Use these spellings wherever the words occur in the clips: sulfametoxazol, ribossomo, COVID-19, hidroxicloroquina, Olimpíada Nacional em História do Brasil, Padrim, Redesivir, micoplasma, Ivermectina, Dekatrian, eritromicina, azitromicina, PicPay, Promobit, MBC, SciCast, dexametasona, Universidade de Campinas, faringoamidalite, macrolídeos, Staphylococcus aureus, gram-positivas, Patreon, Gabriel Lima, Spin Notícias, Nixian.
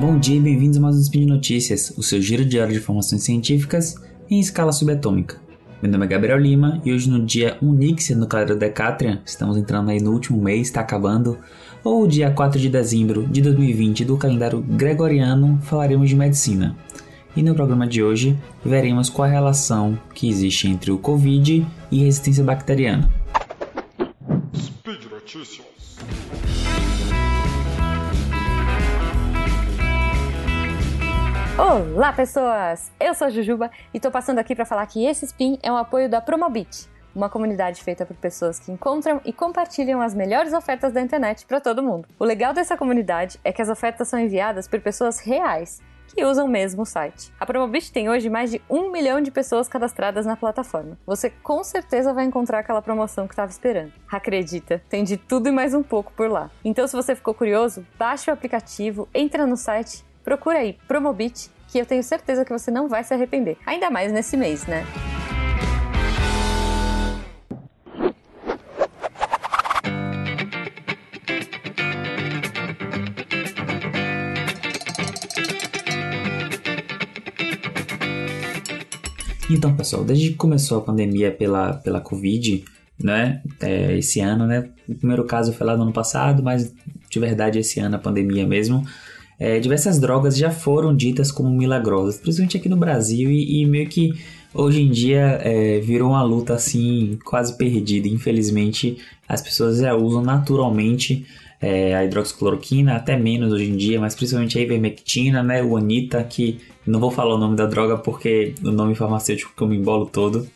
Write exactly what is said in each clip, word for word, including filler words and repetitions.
Bom dia e bem-vindos a mais um Spin Notícias, o seu giro diário de informações científicas em escala subatômica. Meu nome é Gabriel Lima e hoje no dia um Nixia no calendário Dekatrian, estamos entrando aí no último mês, está acabando, ou dia quatro de dezembro de dois mil e vinte do calendário gregoriano, falaremos de medicina. E no programa de hoje veremos qual a relação que existe entre o Covid e resistência bacteriana. Speed Notícias. Olá pessoas, eu sou a Jujuba e tô passando aqui para falar que esse Spin é um apoio da Promobit, uma comunidade feita por pessoas que encontram e compartilham as melhores ofertas da internet para todo mundo. O legal dessa comunidade é que as ofertas são enviadas por pessoas reais, que usam mesmo o site. A Promobit tem hoje mais de um milhão de pessoas cadastradas na plataforma. Você com certeza vai encontrar aquela promoção que estava esperando. Acredita, tem de tudo e mais um pouco por lá. Então se você ficou curioso, baixa o aplicativo, entra no site, procura aí Promobit, que eu tenho certeza que você não vai se arrepender. Ainda mais nesse mês, né? Então, pessoal, desde que começou a pandemia pela, pela Covid, né? É, esse ano, né? O primeiro caso foi lá no ano passado, mas de verdade esse ano a pandemia mesmo. É, diversas drogas já foram ditas como milagrosas, principalmente aqui no Brasil, e, e meio que hoje em dia é, virou uma luta assim quase perdida. Infelizmente as pessoas já usam naturalmente é, a hidroxicloroquina, até menos hoje em dia, mas principalmente a Ivermectina, né, o Anita, que não vou falar o nome da droga porque o nome farmacêutico que eu me embolo todo,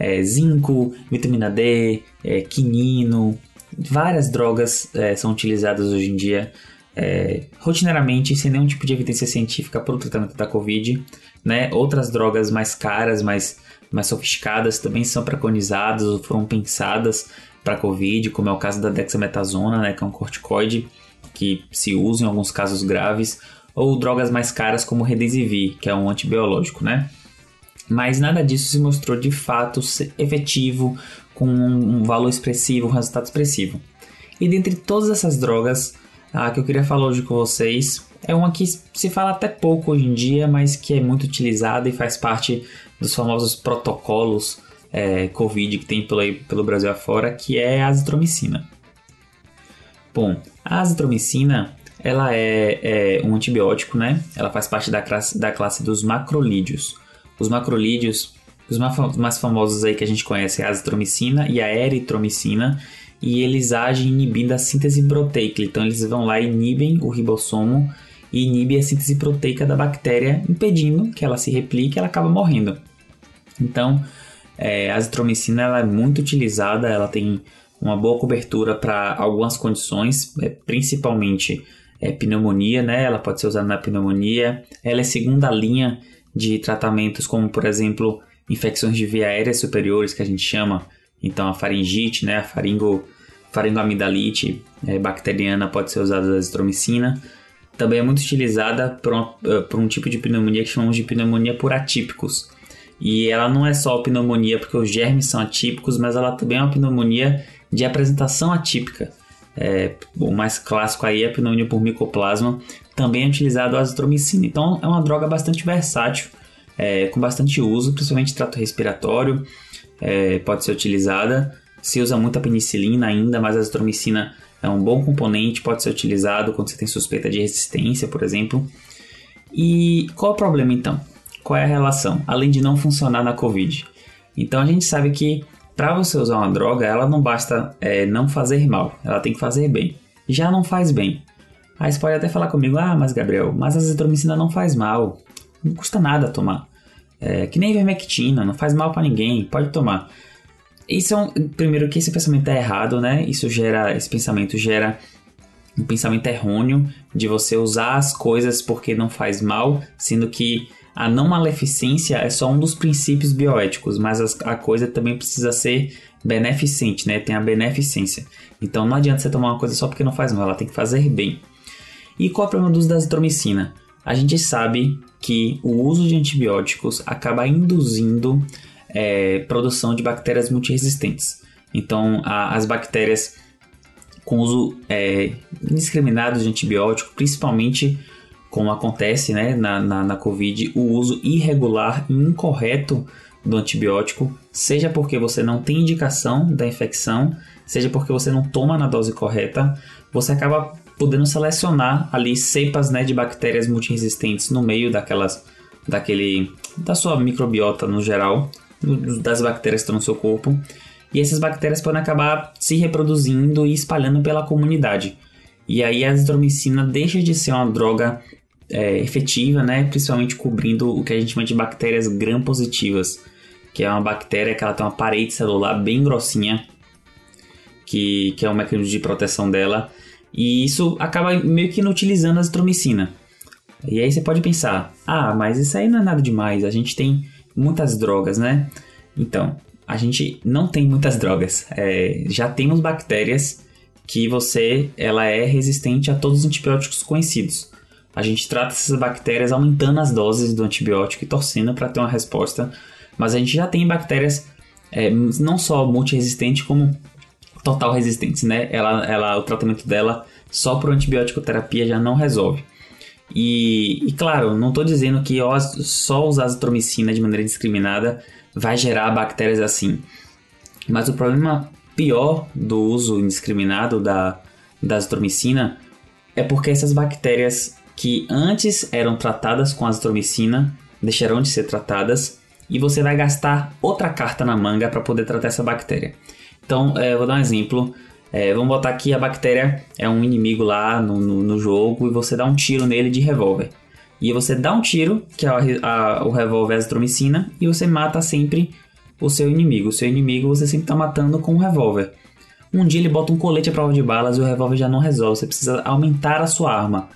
é, zinco, vitamina D, é, quinino, várias drogas é, são utilizadas hoje em dia É, rotineiramente, sem nenhum tipo de evidência científica para o tratamento da Covid, né? Outras drogas mais caras, mais, mais sofisticadas também são preconizadas ou foram pensadas para a Covid, como é o caso da dexametasona, né? Que é um corticoide que se usa em alguns casos graves, ou drogas mais caras como Redesivir, que é um antibiológico, né? Mas nada disso se mostrou de fato efetivo, com um valor expressivo, um resultado expressivo. E dentre todas essas drogas, a que eu queria falar hoje com vocês é uma que se fala até pouco hoje em dia, mas que é muito utilizada e faz parte dos famosos protocolos é, Covid que tem pelo, pelo Brasil afora, que é a azitromicina. Bom, a azitromicina ela é, é um antibiótico, né? Ela faz parte da classe, da classe dos macrolídeos. Os macrolídeos, os mais famosos aí que a gente conhece é a azitromicina e a eritromicina, e eles agem inibindo a síntese proteica, então eles vão lá e inibem o ribossomo e inibem a síntese proteica da bactéria, impedindo que ela se replique e ela acaba morrendo. Então, é, a azitromicina ela é muito utilizada, ela tem uma boa cobertura para algumas condições, principalmente é, pneumonia, né? Ela pode ser usada na pneumonia, ela é segunda linha de tratamentos como, por exemplo, infecções de via aérea superiores, que a gente chama. Então, a faringite, né, a faringo, faringoamidalite é, bacteriana pode ser usada a azitromicina. Também é muito utilizada por um, por um tipo de pneumonia que chamamos de pneumonia por atípicos. E ela não é só pneumonia porque os germes são atípicos, mas ela também é uma pneumonia de apresentação atípica. É, o mais clássico aí é a pneumonia por micoplasma. Também é utilizada a azitromicina. Então, é uma droga bastante versátil, é, com bastante uso, principalmente trato respiratório. É, pode ser utilizada, se usa muito a penicilina ainda, mas a azitromicina é um bom componente, pode ser utilizado quando você tem suspeita de resistência, por exemplo. E qual é o problema então? Qual é a relação? Além de não funcionar na Covid. Então a gente sabe que para você usar uma droga, ela não basta é, não fazer mal, ela tem que fazer bem. Já não faz bem. Aí você pode até falar comigo, ah, mas Gabriel, mas a azitromicina não faz mal, não custa nada tomar. É, que nem Ivermectina, não faz mal pra ninguém, pode tomar. Isso é um, primeiro que esse pensamento é errado, né? Isso gera, esse pensamento gera um pensamento errôneo de você usar as coisas porque não faz mal, sendo que a não maleficência é só um dos princípios bioéticos, mas as, a coisa também precisa ser beneficente, né? Tem a beneficência. Então não adianta você tomar uma coisa só porque não faz mal, ela tem que fazer bem. E qual é o problema do uso da azitromicina? A gente sabe que o uso de antibióticos acaba induzindo é, produção de bactérias multiresistentes. Então, a, as bactérias com uso é, indiscriminado de antibiótico, principalmente como acontece, né, na, na, na Covid, o uso irregular e incorreto do antibiótico, seja porque você não tem indicação da infecção, seja porque você não toma na dose correta, você acaba podendo selecionar ali cepas, né, de bactérias multiresistentes no meio daquelas, daquele, da sua microbiota no geral, das bactérias que estão no seu corpo, e essas bactérias podem acabar se reproduzindo e espalhando pela comunidade. E aí a azitromicina deixa de ser uma droga é, efetiva, né, principalmente cobrindo o que a gente chama de bactérias gram-positivas, que é uma bactéria que ela tem uma parede celular bem grossinha, que, que é um mecanismo de proteção dela, e isso acaba meio que inutilizando a azitromicina. E aí você pode pensar, ah, mas isso aí não é nada demais, a gente tem muitas drogas, né? Então, a gente não tem muitas drogas, é, já temos bactérias que você, ela é resistente a todos os antibióticos conhecidos. A gente trata essas bactérias aumentando as doses do antibiótico e torcendo para ter uma resposta, mas a gente já tem bactérias é, não só multiresistentes, como total resistentes, né? Ela, ela, o tratamento dela só por antibiótico terapia já não resolve. E, e claro, não estou dizendo que só usar azitromicina de maneira discriminada vai gerar bactérias assim, mas o problema pior do uso indiscriminado da, da azitromicina é porque essas bactérias que antes eram tratadas com azitromicina deixarão de ser tratadas e você vai gastar outra carta na manga para poder tratar essa bactéria. Então, é, vou dar um exemplo. É, vamos botar aqui a bactéria é um inimigo lá no, no, no jogo e você dá um tiro nele de revólver. E você dá um tiro, que é a, a, o revólver azitromicina, e você mata sempre o seu inimigo. O seu inimigo você sempre está matando com um revólver. Um dia ele bota um colete à prova de balas e o revólver já não resolve. Você precisa aumentar a sua arma.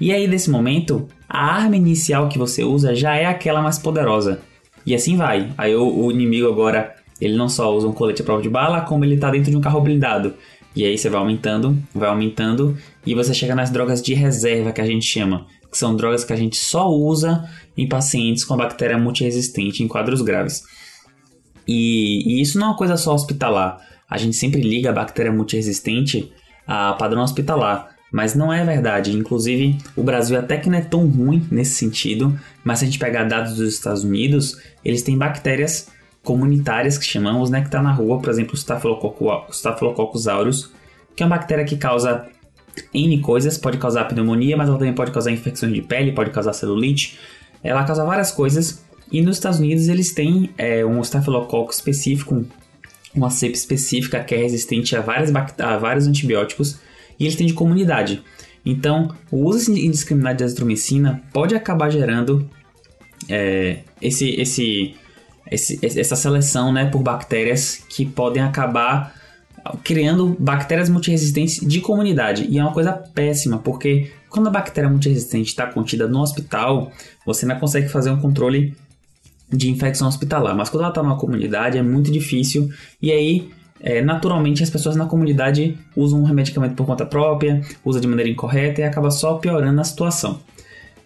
E aí, nesse momento, a arma inicial que você usa já é aquela mais poderosa. E assim vai. Aí o, o inimigo agora, ele não só usa um colete à prova de bala, como ele está dentro de um carro blindado. E aí você vai aumentando, vai aumentando, e você chega nas drogas de reserva, que a gente chama. Que são drogas que a gente só usa em pacientes com bactéria multiresistente em quadros graves. E, e isso não é uma coisa só hospitalar. A gente sempre liga a bactéria multiresistente a padrão hospitalar, mas não é verdade. Inclusive, o Brasil até que não é tão ruim nesse sentido, mas se a gente pegar dados dos Estados Unidos, eles têm bactérias comunitárias, que chamamos, né, que está na rua, por exemplo, o Staphylococcus aureus, que é uma bactéria que causa N coisas, pode causar pneumonia, mas ela também pode causar infecções de pele, pode causar celulite, ela causa várias coisas. E nos Estados Unidos eles têm é, um estafilococo específico, uma cepa específica que é resistente a, várias bact- a vários antibióticos, e eles têm de comunidade. Então, o uso indiscriminado de azitromicina pode acabar gerando é, esse, esse, esse, essa seleção, né, por bactérias que podem acabar criando bactérias multiresistentes de comunidade. E é uma coisa péssima, porque quando a bactéria multiresistente está contida no hospital, você não consegue fazer um controle de infecção hospitalar. Mas quando ela está numa comunidade, é muito difícil. E aí, é, naturalmente, as pessoas na comunidade usam um medicamento por conta própria, usam de maneira incorreta e acaba só piorando a situação.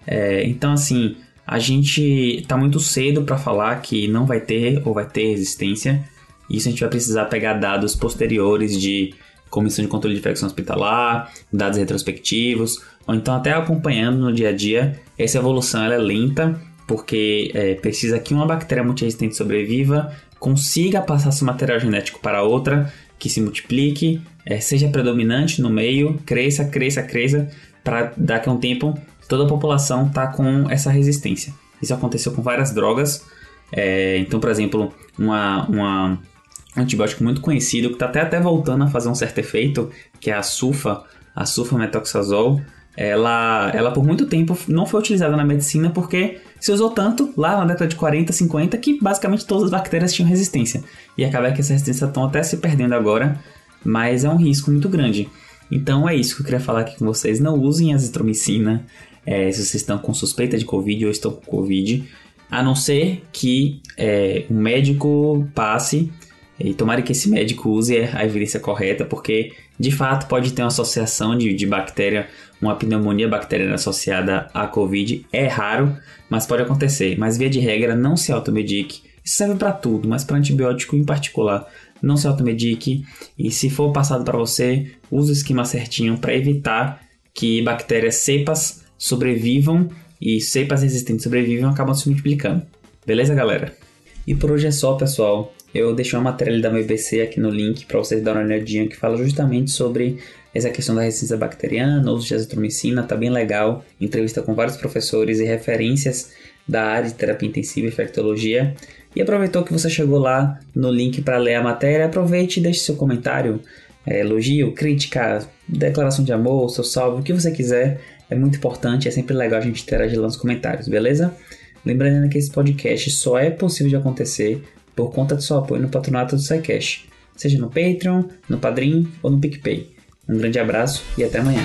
É, então, assim, a gente está muito cedo para falar que não vai ter ou vai ter resistência. Isso a gente vai precisar pegar dados posteriores de comissão de controle de infecção hospitalar, dados retrospectivos, ou então até acompanhando no dia a dia. Essa evolução ela é lenta, porque é, precisa que uma bactéria multiresistente sobreviva, consiga passar seu material genético para outra, que se multiplique, é, seja predominante no meio, cresça, cresça, cresça, para daqui a um tempo toda a população tá com essa resistência. Isso aconteceu com várias drogas. É, então, por exemplo, uma... uma um antibiótico muito conhecido, que está até, até voltando a fazer um certo efeito, que é a sulfa, a sulfametoxazol. Ela, ela por muito tempo não foi utilizada na medicina porque se usou tanto lá na década de quarenta, cinquenta, que basicamente todas as bactérias tinham resistência. E acaba que essa resistência estão até se perdendo agora, mas é um risco muito grande. Então é isso que eu queria falar aqui com vocês. Não usem azitromicina é, se vocês estão com suspeita de Covid ou estão com Covid, a não ser que é, um médico passe. E tomara que esse médico use a evidência correta, porque de fato pode ter uma associação de, de bactéria, uma pneumonia bacteriana associada à Covid. É raro, mas pode acontecer. Mas via de regra, não se automedique. Isso serve para tudo, mas para antibiótico em particular. Não se automedique e se for passado para você, use o esquema certinho para evitar que bactérias cepas sobrevivam e cepas resistentes sobrevivam, acabam se multiplicando. Beleza, galera? E por hoje é só, pessoal. Eu deixei uma matéria da M B C aqui no link para vocês darem uma olhadinha, que fala justamente sobre essa questão da resistência bacteriana, uso de azitromicina, tá bem legal. Entrevista com vários professores e referências da área de terapia intensiva e infectologia. E aproveitou que você chegou lá no link para ler a matéria, aproveite e deixe seu comentário, é, elogio, crítica, declaração de amor, seu salve, o que você quiser. É muito importante, é sempre legal a gente interagir lá nos comentários, beleza? Lembrando que esse podcast só é possível de acontecer por conta do seu apoio no patronato do SciCast, seja no Patreon, no Padrim ou no PicPay. Um grande abraço e até amanhã.